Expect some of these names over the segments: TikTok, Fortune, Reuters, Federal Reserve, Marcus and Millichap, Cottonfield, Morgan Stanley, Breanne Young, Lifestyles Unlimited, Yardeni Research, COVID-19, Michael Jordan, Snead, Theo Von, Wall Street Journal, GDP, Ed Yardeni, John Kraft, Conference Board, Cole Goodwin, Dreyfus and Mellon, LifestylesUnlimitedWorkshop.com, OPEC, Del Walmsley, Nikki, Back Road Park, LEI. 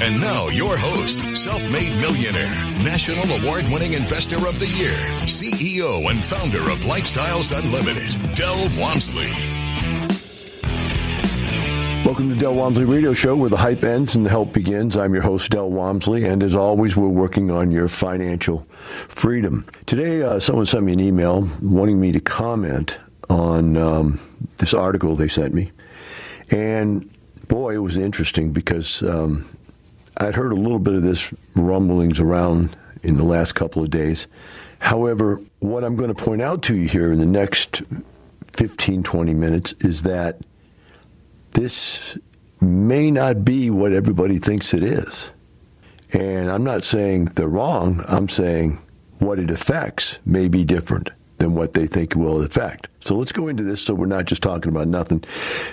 And now, your host, self-made millionaire, national award-winning investor of the year, CEO and founder of Lifestyles Unlimited, Del Walmsley. Welcome to Del Walmsley Radio Show, where the hype ends and the help begins. I'm your host, Del Walmsley, and as always, we're working on your financial freedom. Today, someone sent me an email wanting me to comment on this article they sent me. And, boy, it was interesting because I'd heard a little bit of this rumblings around in the last couple of days. However, what I'm going to point out to you here in the next 15, 20 minutes is that this may not be what everybody thinks it is. And I'm not saying they're wrong. I'm saying what it affects may be different than what they think it will affect. So let's go into this so we're not just talking about nothing.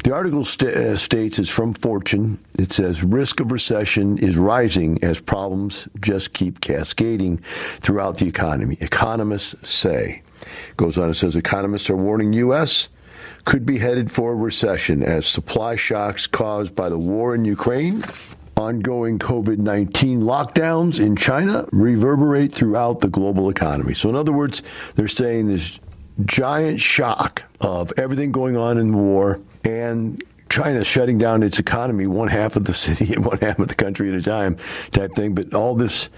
The article states it's from Fortune. It says, risk of recession is rising as problems just keep cascading throughout the economy, economists say. Goes on and says, economists are warning U.S. could be headed for a recession as supply shocks caused by the war in Ukraine, ongoing COVID-19 lockdowns in China reverberate throughout the global economy. So in other words, they're saying this giant shock of everything going on in the war and China shutting down its economy, one half of the city and one half of the country at a time type thing. But all this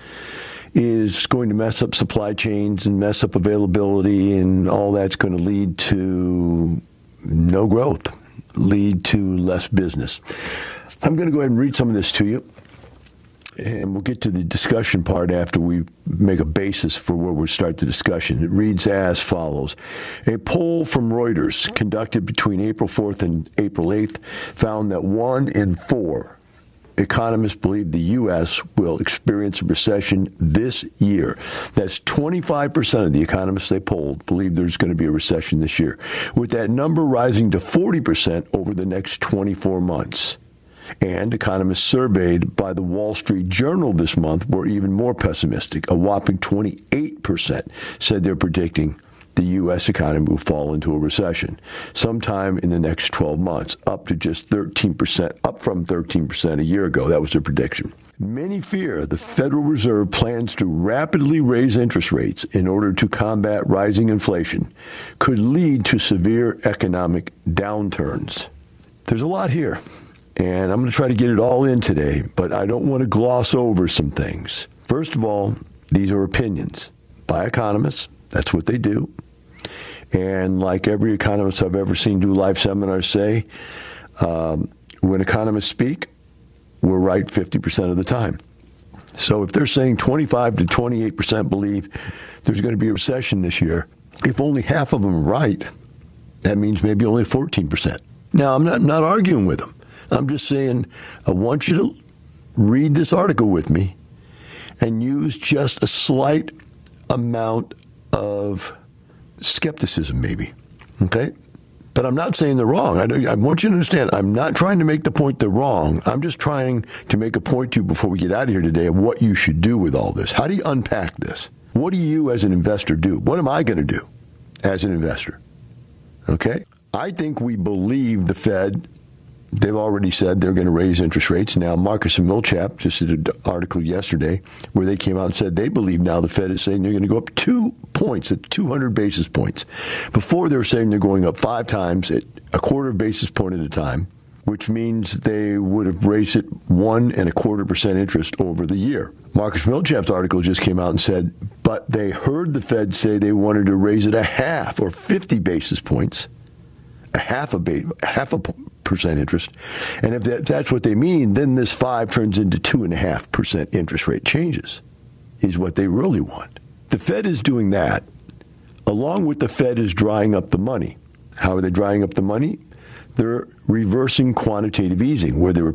is going to mess up supply chains and mess up availability, and all that's going to lead to no growth, lead to less business. I'm going to go ahead and read some of this to you, and we'll get to the discussion part after we make a basis for where we start the discussion. It reads as follows. A poll from Reuters conducted between April 4th and April 8th found that 1 in 4 economists believe the U.S. will experience a recession this year. That's 25% of the economists they polled believe there's going to be a recession this year, with that number rising to 40% over the next 24 months. And economists surveyed by the Wall Street Journal this month were even more pessimistic. A whopping 28% said they're predicting the U.S. economy will fall into a recession sometime in the next 12 months, up to just 13%, up from 13% a year ago. That was their prediction. Many fear the Federal Reserve plans to rapidly raise interest rates in order to combat rising inflation could lead to severe economic downturns. There's a lot here, and I'm going to try to get it all in today, but I don't want to gloss over some things. First of all, these are opinions by economists. That's what they do. And like every economist I've ever seen do live seminars say, when economists speak, we're right 50% of the time. So if they're saying 25 to 28% believe there's going to be a recession this year, if only half of them are right, that means maybe only 14%. Now, I'm not arguing with them. I'm just saying I want you to read this article with me and use just a slight amount of skepticism, maybe. Okay? But I'm not saying they're wrong. I want you to understand, I'm not trying to make the point they're wrong. I'm just trying to make a point to you before we get out of here today of what you should do with all this. How do you unpack this? What do you as an investor do? What am I going to do as an investor? Okay? I think we believe the Fed. They've already said they're going to raise interest rates. Now, Marcus and Millichap just did an article yesterday where they came out and said they believe now the Fed is saying they're going to go up 2 points at 200 basis points. Before, they were saying they're going up 5 times at a quarter basis point at a time, which means they would have raised it 1.25% interest over the year. Marcus Millichap's article just came out and said, but they heard the Fed say they wanted to raise it a half or 50 basis points, half a percent interest. And if that's what they mean, then this 5 turns into 2.5% interest rate changes is what they really want. The Fed is doing that, along with the Fed is drying up the money. How are they drying up the money? They're reversing quantitative easing, where they were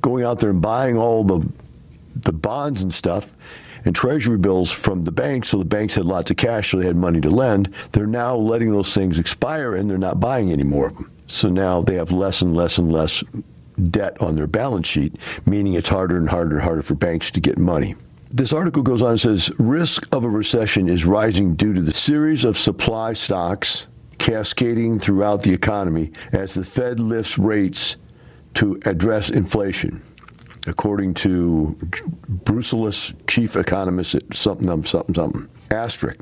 going out there and buying all the bonds and stuff, and treasury bills from the banks, so the banks had lots of cash, so they had money to lend. They're now letting those things expire, and they're not buying any more of them. So now they have less and less and less debt on their balance sheet, meaning it's harder and harder and harder for banks to get money. This article goes on and says, risk of a recession is rising due to the series of supply shocks cascading throughout the economy as the Fed lifts rates to address inflation, according to Brussels chief economist at something. Asterisk.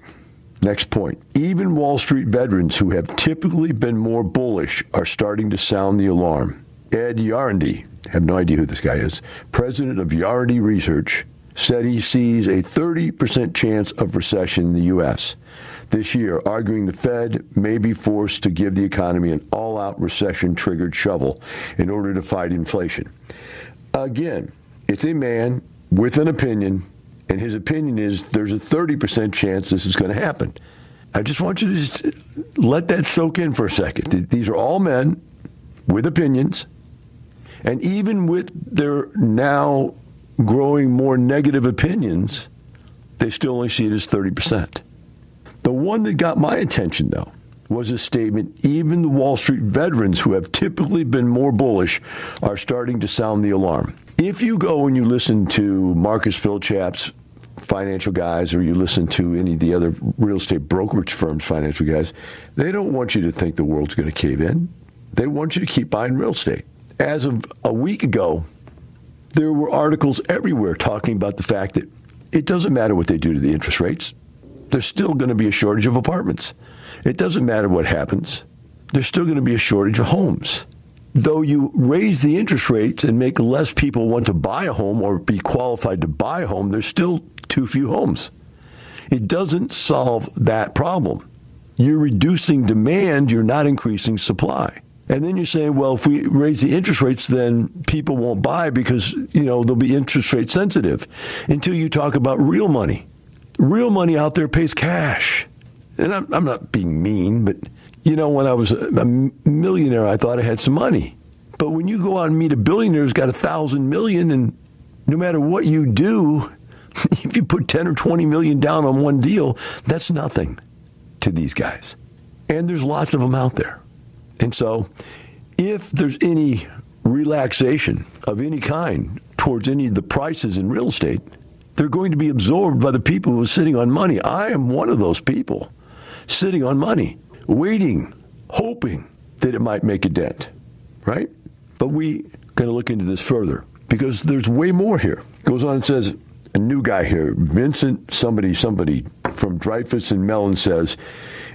Next point. Even Wall Street veterans who have typically been more bullish are starting to sound the alarm. Ed Yardeni, have no idea who this guy is, president of Yardeni Research, said he sees a 30% chance of recession in the U.S. this year, arguing the Fed may be forced to give the economy an all-out recession-triggered shovel in order to fight inflation. Again, it's a man with an opinion, and his opinion is there's a 30% chance this is going to happen. I just want you to just let that soak in for a second. These are all men with opinions, and even with their now growing more negative opinions, they still only see it as 30%. The one that got my attention, though, was a statement, even the Wall Street veterans who have typically been more bullish are starting to sound the alarm. If you go and you listen to Marcus Millichap's financial guys, or you listen to any of the other real estate brokerage firms' financial guys, they don't want you to think the world's going to cave in. They want you to keep buying real estate. As of a week ago, there were articles everywhere talking about the fact that it doesn't matter what they do to the interest rates. There's still going to be a shortage of apartments. It doesn't matter what happens. There's still going to be a shortage of homes. Though you raise the interest rates and make less people want to buy a home or be qualified to buy a home, there's still too few homes. It doesn't solve that problem. You're reducing demand. You're not increasing supply. And then you're saying, well, if we raise the interest rates, then people won't buy because, you know, they'll be interest rate sensitive, until you talk about real money. Real money out there pays cash. And I'm not being mean, but, you know, when I was a millionaire, I thought I had some money. But when you go out and meet a billionaire who's got $1,000 million, and no matter what you do, if you put 10 or 20 million down on one deal, that's nothing to these guys. And there's lots of them out there. And so if there's any relaxation of any kind towards any of the prices in real estate, they're going to be absorbed by the people who are sitting on money. I am one of those people sitting on money, waiting, hoping that it might make a dent, right? But we got to look into this further because there's way more here. Goes on and says, a new guy here, Vincent somebody from Dreyfus and Mellon says,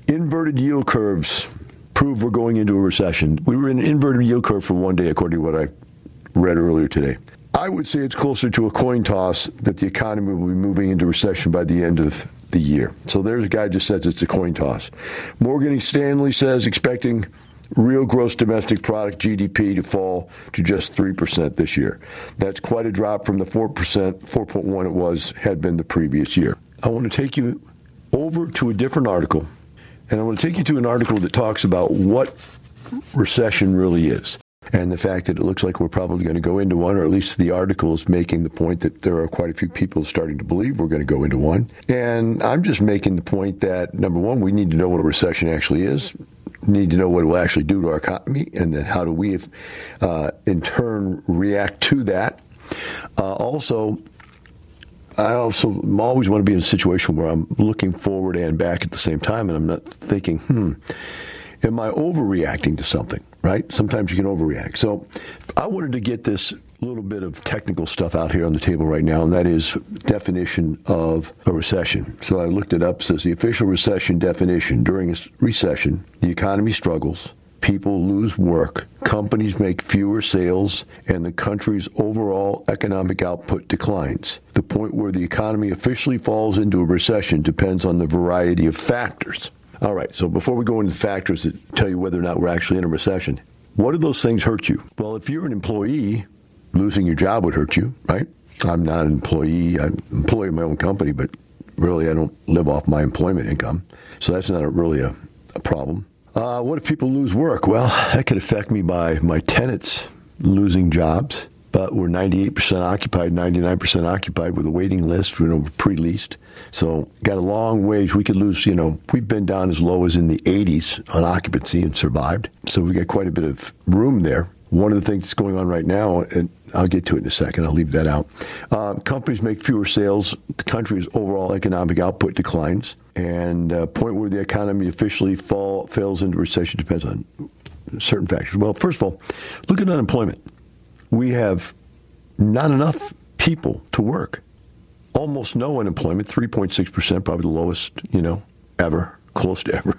inverted yield curves prove we're going into a recession. We were in an inverted yield curve for one day, according to what I read earlier today. I would say it's closer to a coin toss that the economy will be moving into recession by the end of the year. So there's a guy who just says it's a coin toss. Morgan Stanley says expecting real gross domestic product, GDP, to fall to just 3% this year. That's quite a drop from the 4.1 had been the previous year. I want to take you over to a different article. And I want to take you to an article that talks about what recession really is and the fact that it looks like we're probably going to go into one, or at least the article is making the point that there are quite a few people starting to believe we're going to go into one. And I'm just making the point that, number one, we need to know what a recession actually is, need to know what it will actually do to our economy, and then how do we, in turn, react to that. I also always want to be in a situation where I'm looking forward and back at the same time, and I'm not thinking, am I overreacting to something, right? Sometimes you can overreact. So I wanted to get this little bit of technical stuff out here on the table right now, and that is definition of a recession. So I looked it up. It says the official recession definition: during a recession, the economy struggles, people lose work, companies make fewer sales, and the country's overall economic output declines. The point where the economy officially falls into a recession depends on the variety of factors. All right, so before we go into the factors that tell you whether or not we're actually in a recession, what do those things hurt you? Well, if you're an employee, losing your job would hurt you, right? I'm not an employee. I'm an employee of my own company, but really I don't live off my employment income. So that's not really a problem. What if people lose work? Well, that could affect me by my tenants losing jobs. but we're 98% occupied, 99% occupied with a waiting list, we're pre-leased. So got a long ways. We could lose, we've been down as low as in the 80s on occupancy and survived. So we got quite a bit of room there. One of the things that's going on right now, and I'll get to it in a second, I'll leave that out. Companies make fewer sales. The country's overall economic output declines. And the point where the economy officially fails into recession depends on certain factors. Well, first of all, look at unemployment. We have not enough people to work. Almost no unemployment, 3.6%, probably the lowest, ever. Close to ever.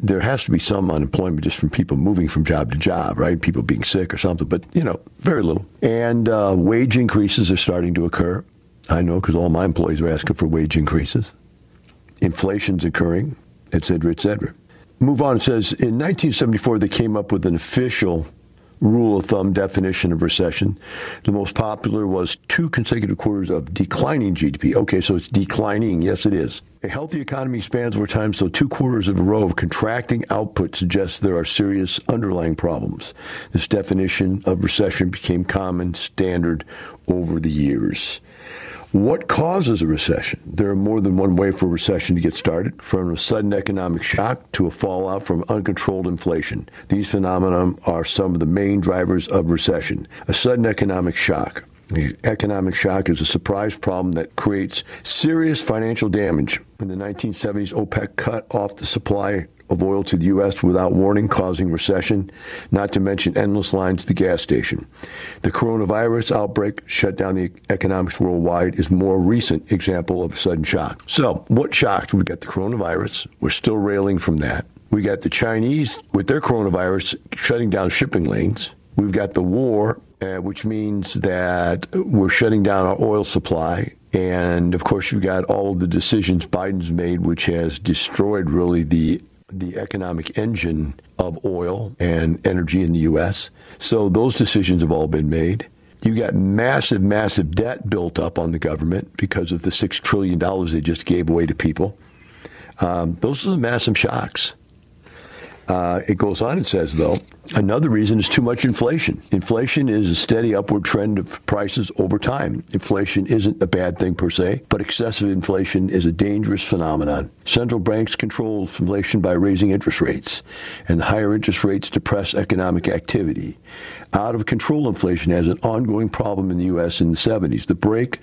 There has to be some unemployment just from people moving from job to job, right? People being sick or something, but, very little. And wage increases are starting to occur. I know because all my employees are asking for wage increases. Inflation's occurring, et cetera, et cetera. Move on. It says, in 1974, they came up with an official rule of thumb definition of recession. The most popular was 2 consecutive quarters of declining GDP. Okay, so it's declining. Yes, it is. A healthy economy expands over time, so 2 quarters of a row of contracting output suggests there are serious underlying problems. This definition of recession became common standard over the years. What causes a recession? There are more than one way for a recession to get started, from a sudden economic shock to a fallout from uncontrolled inflation. These phenomena are some of the main drivers of recession. A sudden economic shock. The economic shock is a surprise problem that creates serious financial damage. In the 1970s, OPEC cut off the supply of oil to the U.S. without warning, causing recession, not to mention endless lines to the gas station. The coronavirus outbreak shut down the economics worldwide is a more recent example of a sudden shock. So what shocked? We got the coronavirus. We're still railing from that. We got the Chinese with their coronavirus shutting down shipping lanes. We've got the war, which means that we're shutting down our oil supply. And, of course, you've got all of the decisions Biden's made, which has destroyed really the economic engine of oil and energy in the U.S. So those decisions have all been made. You got massive, massive debt built up on the government because of the $6 trillion they just gave away to people. Those are the massive shocks. It goes on and says, though, another reason is too much inflation. Inflation is a steady upward trend of prices over time. Inflation isn't a bad thing per se, but excessive inflation is a dangerous phenomenon. Central banks control inflation by raising interest rates, and the higher interest rates depress economic activity. Out-of-control inflation has an ongoing problem in the U.S. in the 70s. To break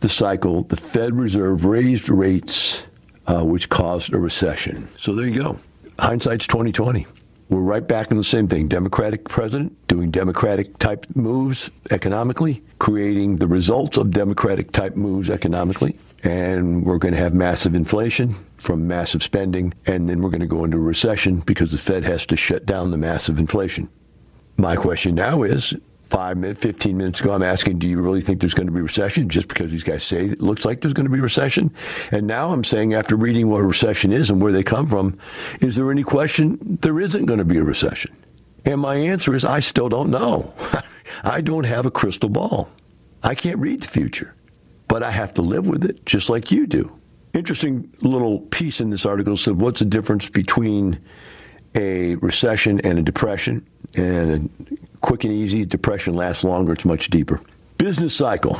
the cycle, the Fed Reserve raised rates, which caused a recession. So there you go. Hindsight's 2020. We're right back in the same thing. Democratic president doing Democratic type moves economically, creating the results of Democratic type moves economically. And we're going to have massive inflation from massive spending. And then we're going to go into a recession because the Fed has to shut down the massive inflation. My question now is, 15 minutes ago, I'm asking, do you really think there's going to be recession just because these guys say it looks like there's going to be recession? And now I'm saying, after reading what a recession is and where they come from, is there any question there isn't going to be a recession? And my answer is, I still don't know. I don't have a crystal ball. I can't read the future, but I have to live with it just like you do. Interesting little piece in this article said, what's the difference between a recession and a depression? And quick and easy, depression lasts longer, it's much deeper. Business cycle.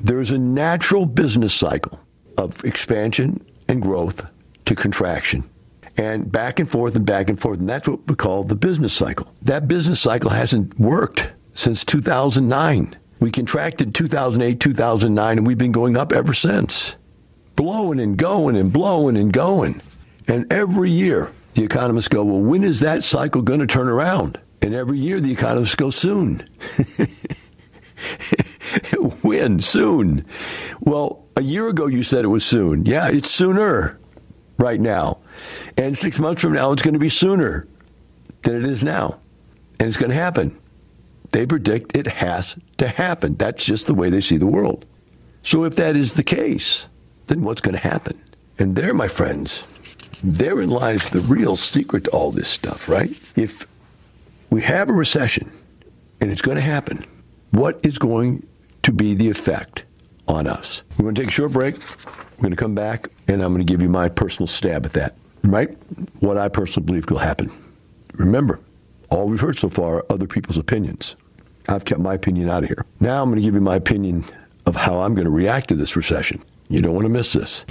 There's a natural business cycle of expansion and growth to contraction and back and forth and back and forth. And that's what we call the business cycle. That business cycle hasn't worked since 2009. We contracted 2008, 2009, and we've been going up ever since. Blowing and going and blowing and going. And every year, the economists go, well, when is that cycle going to turn around? And every year, the economists go, soon. When? Soon. Well, a year ago, you said it was soon. Yeah, it's sooner right now. And 6 months from now, it's going to be sooner than it is now. And it's going to happen. They predict it has to happen. That's just the way they see the world. So if that is the case, then what's going to happen? And there, my friends, therein lies the real secret to all this stuff, right? If we have a recession, and it's going to happen, what is going to be the effect on us? We're going to take a short break. We're going to come back, and I'm going to give you my personal stab at that, right? What I personally believe will happen. Remember, all we've heard so far are other people's opinions. I've kept my opinion out of here. Now I'm going to give you my opinion of how I'm going to react to this recession. You don't want to miss this.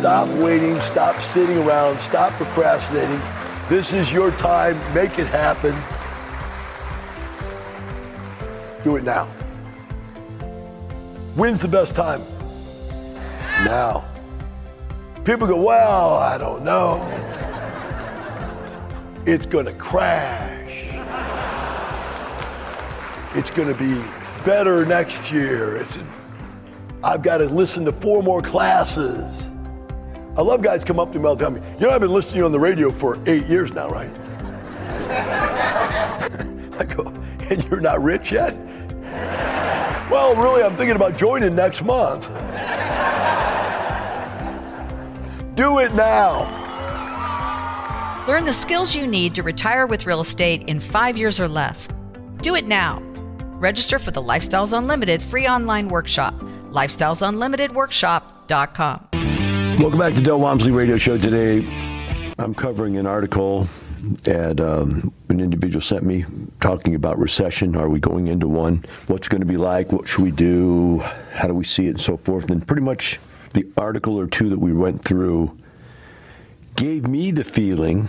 Stop waiting, stop sitting around, stop procrastinating. This is your time, make it happen. Do it now. When's the best time? Now. People go, well, I don't know. It's gonna crash. It's gonna be better next year. I've gotta listen to 4 more classes. I love guys come up to me all the time. You know, I've been listening to you on the radio for 8 years now, right? I go, and you're not rich yet? Well, really, I'm thinking about joining next month. Do it now. Learn the skills you need to retire with real estate in 5 years or less. Do it now. Register for the Lifestyles Unlimited free online workshop, LifestylesUnlimitedWorkshop.com. Welcome back to Del Walmsley Radio Show. Today, I'm covering an article that an individual sent me talking about recession. Are we going into one? What's going to be like? What should we do? How do we see it? And so forth. And pretty much the article or two that we went through gave me the feeling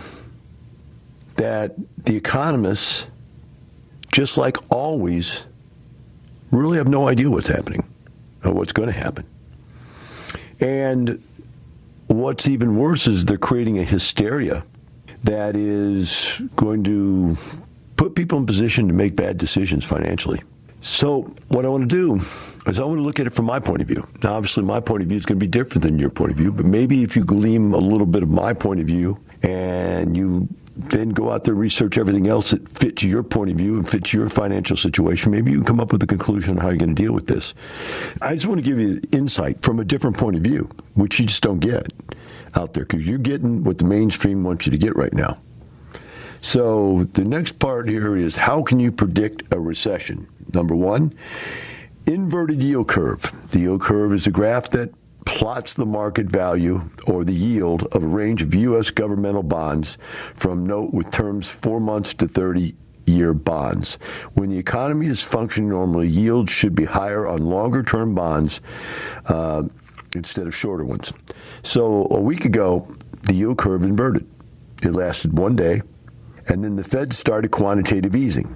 that the economists, just like always, really have no idea what's happening or what's going to happen. And what's even worse is they're creating a hysteria that is going to put people in position to make bad decisions financially. So what I want to do is I want to look at it from my point of view. Now, obviously, my point of view is going to be different than your point of view, but maybe if you glean a little bit of my point of view and you then go out there, research everything else that fits your point of view and fits your financial situation, maybe you can come up with a conclusion on how you're going to deal with this. I just want to give you insight from a different point of view, which you just don't get out there because you're getting what the mainstream wants you to get right now. So the next part here is how can you predict a recession? Number one, inverted yield curve. The yield curve is a graph that plots the market value or the yield of a range of U.S. governmental bonds from note with terms 4 months to 30-year bonds. When the economy is functioning normally, yields should be higher on longer-term bonds instead of shorter ones. So a week ago, the yield curve inverted. It lasted 1 day, and then the Fed started quantitative easing,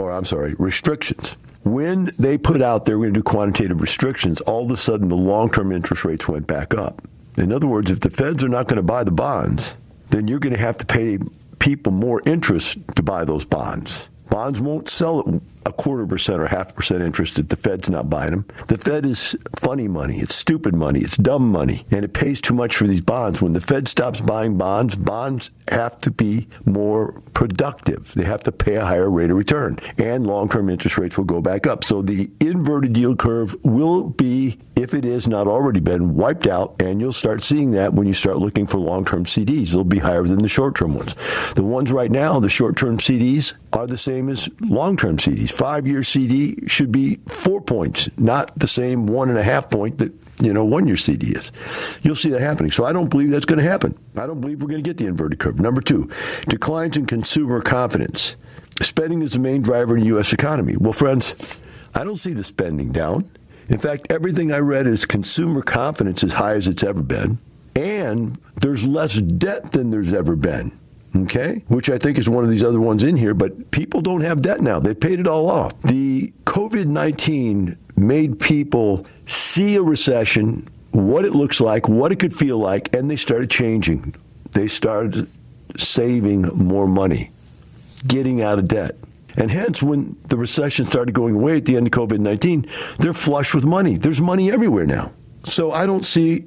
restrictions. When they put out they're going to do quantitative restrictions, all of a sudden the long-term interest rates went back up. In other words, if the Feds are not going to buy the bonds, then you're going to have to pay people more interest to buy those bonds. Bonds won't sell at 0.25% or 0.5% interest if the Fed's not buying them. The Fed is funny money. It's stupid money. It's dumb money. And it pays too much for these bonds. When the Fed stops buying bonds, bonds have to be more productive. They have to pay a higher rate of return. And long-term interest rates will go back up. So the inverted yield curve will be, if it is not already been, wiped out. And you'll start seeing that when you start looking for long-term CDs. They'll be higher than the short-term ones. The ones right now, the short-term CDs, are the same as long-term CDs. 5-year CD should be 4 points, not the same 1.5 point that, 1-year CD is. You'll see that happening. So I don't believe that's going to happen. I don't believe we're going to get the inverted curve. Number two, declines in consumer confidence. Spending is the main driver in the U.S. economy. Well, friends, I don't see the spending down. In fact, everything I read is consumer confidence as high as it's ever been, and there's less debt than there's ever been. Okay, which I think is one of these other ones in here, but people don't have debt now. They paid it all off. The COVID-19 made people see a recession, what it looks like, what it could feel like, and they started changing. They started saving more money, getting out of debt. And hence, when the recession started going away at the end of COVID-19, they're flush with money. There's money everywhere now. So I don't see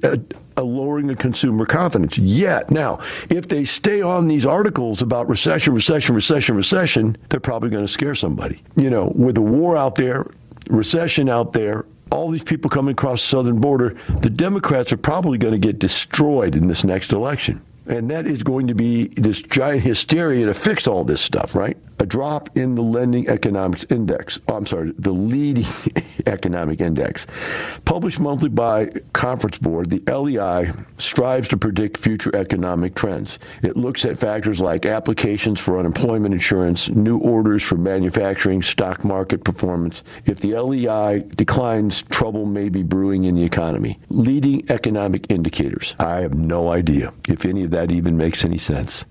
a lowering of consumer confidence yet. Now, if they stay on these articles about recession, they're probably going to scare somebody. With a war out there, recession out there, all these people coming across the southern border, the Democrats are probably going to get destroyed in this next election. And that is going to be this giant hysteria to fix all this stuff, right? A drop in the lending economics index. Oh, I'm sorry, the leading economic index. Published monthly by Conference Board, the LEI strives to predict future economic trends. It looks at factors like applications for unemployment insurance, new orders for manufacturing, stock market performance. If the LEI declines, trouble may be brewing in the economy. Leading economic indicators. I have no idea if any of that even makes any sense.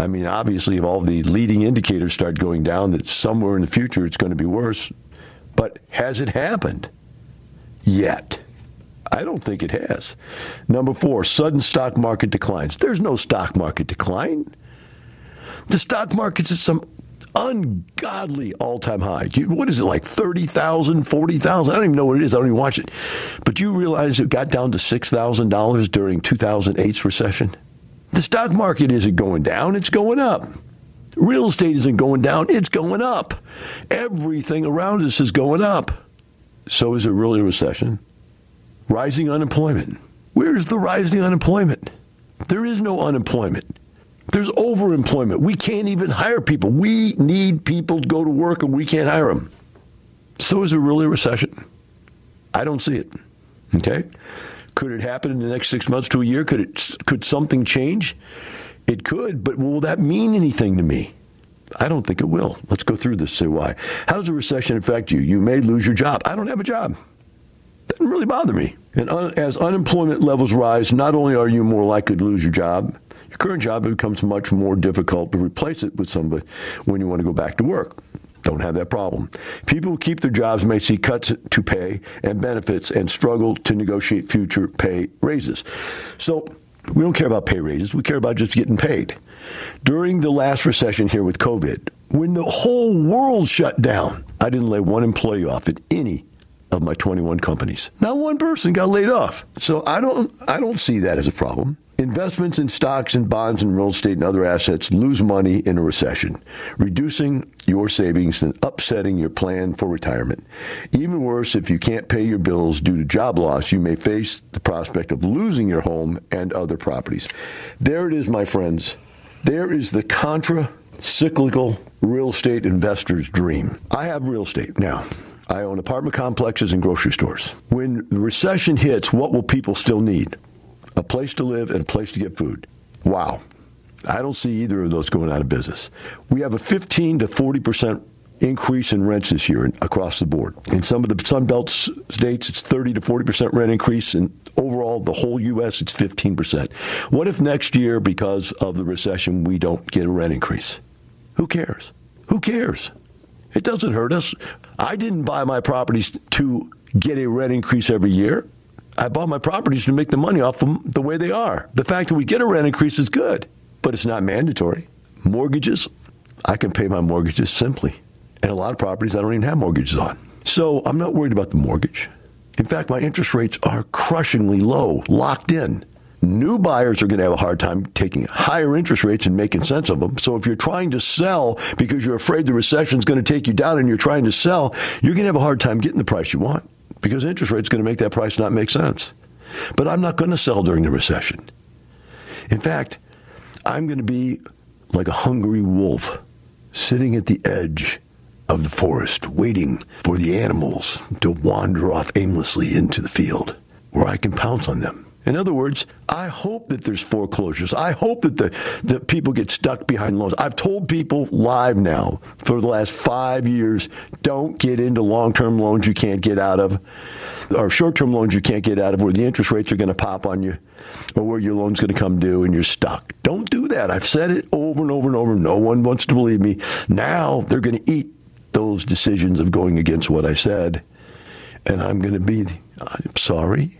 I mean, obviously, if all the leading indicators start going down, that somewhere in the future it's going to be worse. But has it happened yet? I don't think it has. Number four, sudden stock market declines. There's no stock market decline. The stock market's at some ungodly all-time high. What is it, like 30,000, 40,000? I don't even know what it is. I don't even watch it. But you realize it got down to $6,000 during 2008's recession? The stock market isn't going down, it's going up. Real estate isn't going down, it's going up. Everything around us is going up. So is it really a recession? Rising unemployment. Where's the rising unemployment? There is no unemployment. There's overemployment. We can't even hire people. We need people to go to work and we can't hire them. So is it really a recession? I don't see it. Okay? Could it happen in the next 6 months to a year? Could something change? It could, but will that mean anything to me? I don't think it will. Let's go through this, say why. How does a recession affect you? You may lose your job. I don't have a job. Doesn't really bother me. And as unemployment levels rise, not only are you more likely to lose your job, your current job becomes much more difficult to replace it with somebody when you want to go back to work. Don't have that problem. People who keep their jobs may see cuts to pay and benefits and struggle to negotiate future pay raises. So we don't care about pay raises. We care about just getting paid. During the last recession here with COVID, when the whole world shut down, I didn't lay one employee off at any of my 21 companies. Not one person got laid off. So I don't see that as a problem. Investments in stocks and bonds and real estate and other assets lose money in a recession, reducing your savings and upsetting your plan for retirement. Even worse, if you can't pay your bills due to job loss, you may face the prospect of losing your home and other properties. There it is, my friends. There is the contra-cyclical real estate investor's dream. I have real estate now. I own apartment complexes and grocery stores. When the recession hits, what will people still need? A place to live and a place to get food. Wow. I don't see either of those going out of business. We have a 15 to 40% increase in rents this year across the board. In some of the Sunbelt states, it's 30 to 40% rent increase. And overall, the whole U.S., it's 15%. What if next year, because of the recession, we don't get a rent increase? Who cares? Who cares? It doesn't hurt us. I didn't buy my properties to get a rent increase every year. I bought my properties to make the money off them the way they are. The fact that we get a rent increase is good, but it's not mandatory. Mortgages, I can pay my mortgages simply. And a lot of properties I don't even have mortgages on. So I'm not worried about the mortgage. In fact, my interest rates are crushingly low, locked in. New buyers are going to have a hard time taking higher interest rates and making sense of them. So if you're trying to sell because you're afraid the recession is going to take you down and you're trying to sell, you're going to have a hard time getting the price you want. Because interest rate's going to make that price not make sense. But I'm not going to sell during the recession. In fact, I'm going to be like a hungry wolf sitting at the edge of the forest waiting for the animals to wander off aimlessly into the field where I can pounce on them. In other words, I hope that there's foreclosures. I hope that the people get stuck behind loans. I've told people live now for the last 5 years, don't get into long-term loans you can't get out of or short-term loans you can't get out of where the interest rates are going to pop on you or where your loan's going to come due and you're stuck. Don't do that. I've said it over and over and over. No one wants to believe me. Now they're going to eat those decisions of going against what I said. And I'm going to be, I'm sorry.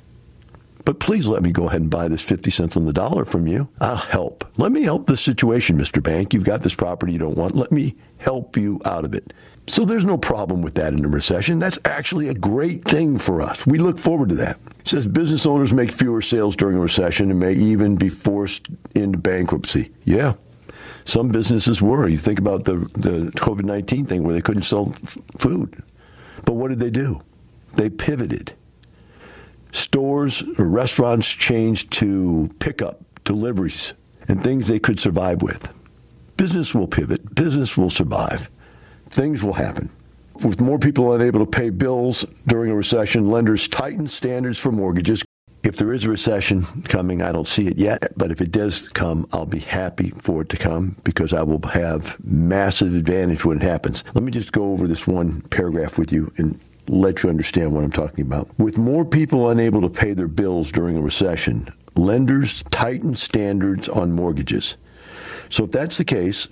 But please let me go ahead and buy this 50 cents on the dollar from you. I'll help. Let me help this situation, Mr. Bank. You've got this property you don't want. Let me help you out of it. So there's no problem with that in a recession. That's actually a great thing for us. We look forward to that. It says business owners make fewer sales during a recession and may even be forced into bankruptcy. Yeah. Some businesses were. You think about the COVID-19 thing where they couldn't sell food. But what did they do? They pivoted. Stores or restaurants changed to pickup, deliveries, and things they could survive with. Business will pivot. Business will survive. Things will happen. With more people unable to pay bills during a recession, lenders tighten standards for mortgages. If there is a recession coming, I don't see it yet, but if it does come, I'll be happy for it to come because I will have massive advantage when it happens. Let me just go over this one paragraph with you and let you understand what I'm talking about. With more people unable to pay their bills during a recession, lenders tighten standards on mortgages. So if that's the case,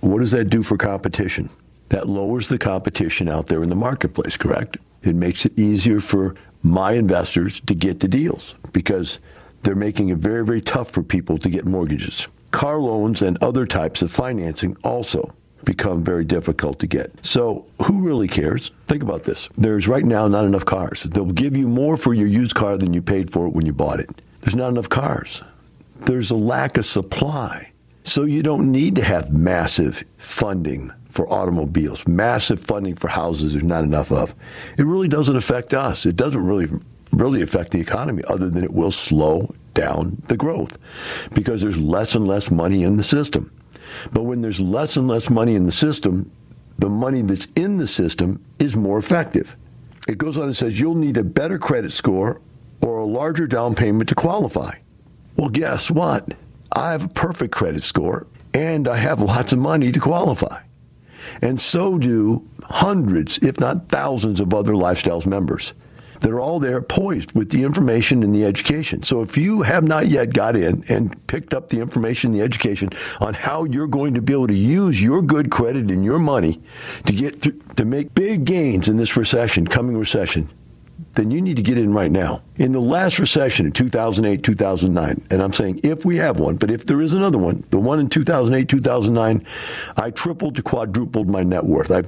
what does that do for competition? That lowers the competition out there in the marketplace, correct? It makes it easier for my investors to get the deals because they're making it very, very tough for people to get mortgages. Car loans and other types of financing also become very difficult to get. So who really cares? Think about this. There's right now not enough cars. They'll give you more for your used car than you paid for it when you bought it. There's not enough cars. There's a lack of supply. So you don't need to have massive funding for automobiles, massive funding for houses there's not enough of. It really doesn't affect us. It doesn't really affect the economy other than it will slow down the growth because there's less and less money in the system. But when there's less and less money in the system, the money that's in the system is more effective. It goes on and says you'll need a better credit score or a larger down payment to qualify. Well, guess what? I have a perfect credit score, and I have lots of money to qualify. And so do hundreds, if not thousands, of other Lifestyles members. They're all there poised with the information and the education. So if you have not yet got in and picked up the information and the education on how you're going to be able to use your good credit and your money to get through, to make big gains in this recession, coming recession, then you need to get in right now. In the last recession in 2008, 2009, and I'm saying if we have one, but if there is another one, the one in 2008, 2009, I tripled to quadrupled my net worth. I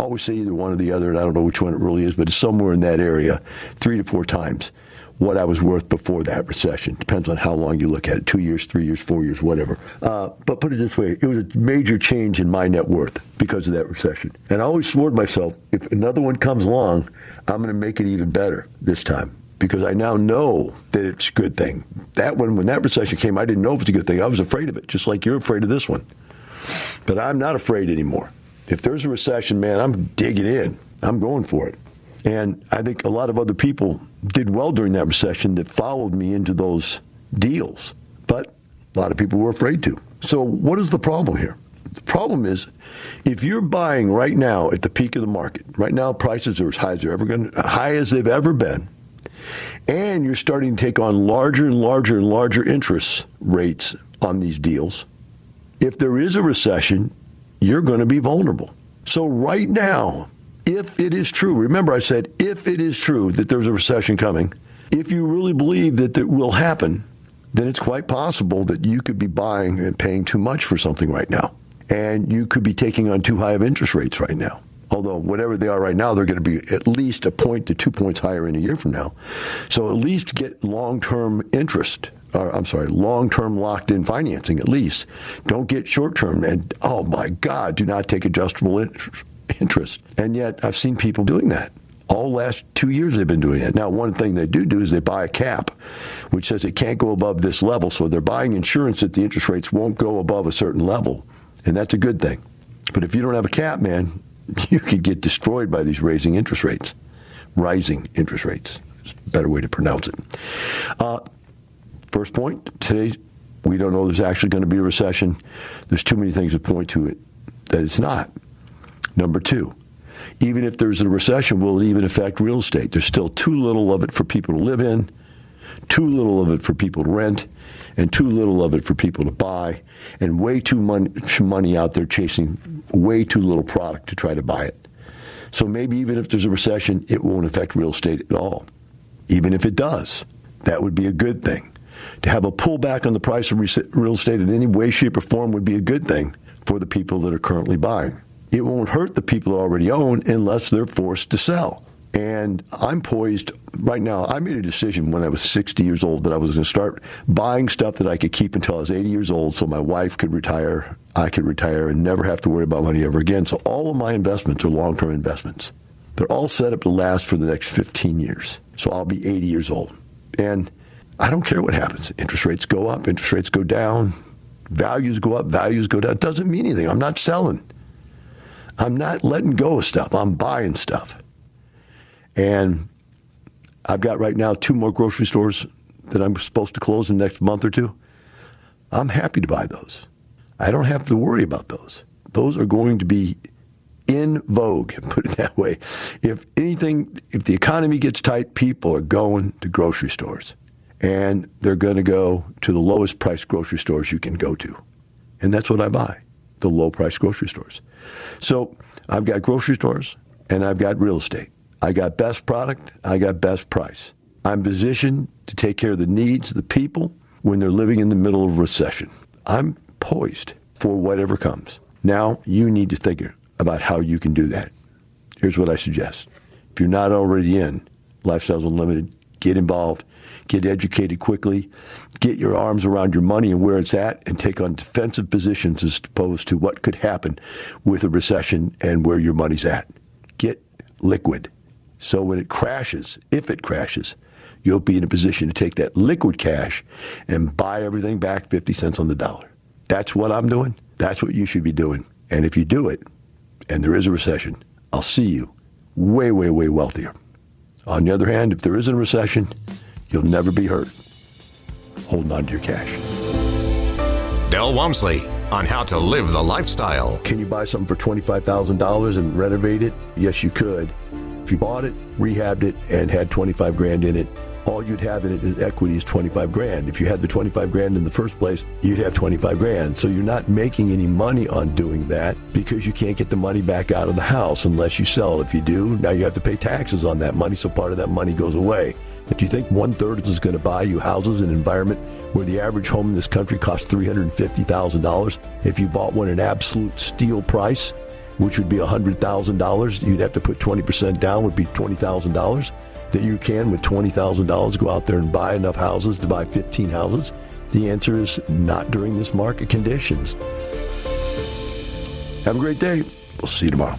always say either one or the other, and I don't know which one it really is, but it's somewhere in that area, 3 to 4 times what I was worth before that recession. Depends on how long you look at it, 2 years, 3 years, 4 years, whatever. But put it this way, it was a major change in my net worth because of that recession. And I always swore to myself, if another one comes along, I'm going to make it even better this time because I now know that it's a good thing. That one, when that recession came, I didn't know it was a good thing. I was afraid of it, just like you're afraid of this one. But I'm not afraid anymore. If there's a recession, man, I'm digging in. I'm going for it. And I think a lot of other people did well during that recession that followed me into those deals. But a lot of people were afraid to. So what is the problem here? The problem is if you're buying right now at the peak of the market, right now prices are as high as they're ever going, high as they've ever been, and you're starting to take on larger and larger and larger interest rates on these deals, if there is a recession, you're going to be vulnerable. So right now, if it is true, remember I said, if it is true that there's a recession coming, if you really believe that it will happen, then it's quite possible that you could be buying and paying too much for something right now. And you could be taking on too high of interest rates right now. Although whatever they are right now, they're going to be at least a point to 2 points higher in a year from now. So at least get long-term locked-in financing at least. Don't get short-term. And oh my God, do not take adjustable interest. And yet I've seen people doing that. All last 2 years they've been doing it. Now, one thing they do is they buy a cap, which says it can't go above this level. So they're buying insurance that the interest rates won't go above a certain level. And that's a good thing. But if you don't have a cap, man, you could get destroyed by these rising interest rates. It's a better way to pronounce it. First point, today, we don't know there's actually going to be a recession. There's too many things that point to it that it's not. Number two, even if there's a recession, will it even affect real estate? There's still too little of it for people to live in, too little of it for people to rent, and too little of it for people to buy, and way too much money out there chasing way too little product to try to buy it. So maybe even if there's a recession, it won't affect real estate at all. Even if it does, that would be a good thing. To have a pullback on the price of real estate in any way, shape, or form would be a good thing for the people that are currently buying. It won't hurt the people who already own unless they're forced to sell. And I'm poised right now. I made a decision when I was 60 years old that I was going to start buying stuff that I could keep until I was 80 years old so my wife could retire, I could retire, and never have to worry about money ever again. So all of my investments are long-term investments. They're all set up to last for the next 15 years. So I'll be 80 years old. And I don't care what happens. Interest rates go up, interest rates go down, values go up, values go down. It doesn't mean anything. I'm not selling. I'm not letting go of stuff. I'm buying stuff. And I've got right now 2 more grocery stores that I'm supposed to close in the next month or two. I'm happy to buy those. I don't have to worry about those. Those are going to be in vogue, put it that way. If anything, if the economy gets tight, people are going to grocery stores. And they're going to go to the lowest priced grocery stores you can go to. And that's what I buy, the low-priced grocery stores. So I've got grocery stores and I've got real estate. I got best product. I got best price. I'm positioned to take care of the needs of the people when they're living in the middle of recession. I'm poised for whatever comes. Now you need to think about how you can do that. Here's what I suggest. If you're not already in Lifestyles Unlimited, get involved, get educated quickly, get your arms around your money and where it's at, and take on defensive positions as opposed to what could happen with a recession and where your money's at. Get liquid. So when it crashes, if it crashes, you'll be in a position to take that liquid cash and buy everything back 50 cents on the dollar. That's what I'm doing. That's what you should be doing. And if you do it, and there is a recession, I'll see you way, way, way wealthier. On the other hand, if there isn't a recession, you'll never be hurt holding on to your cash. Del Walmsley on how to live the lifestyle. Can you buy something for $25,000 and renovate it? Yes, you could. If you bought it, rehabbed it, and had $25,000 in it, all you'd have in it in equity is $25,000. If you had the $25,000 in the first place, you'd have $25,000. So you're not making any money on doing that because you can't get the money back out of the house unless you sell. If you do, now you have to pay taxes on that money, so part of that money goes away. But do you think 1/3 is going to buy you houses in an environment where the average home in this country costs $350,000? If you bought one at absolute steel price, which would be $100,000, you'd have to put 20% down, would be $20,000. That you can, with $20,000, go out there and buy enough houses to buy 15 houses? The answer is not during this market conditions. Have a great day. We'll see you tomorrow.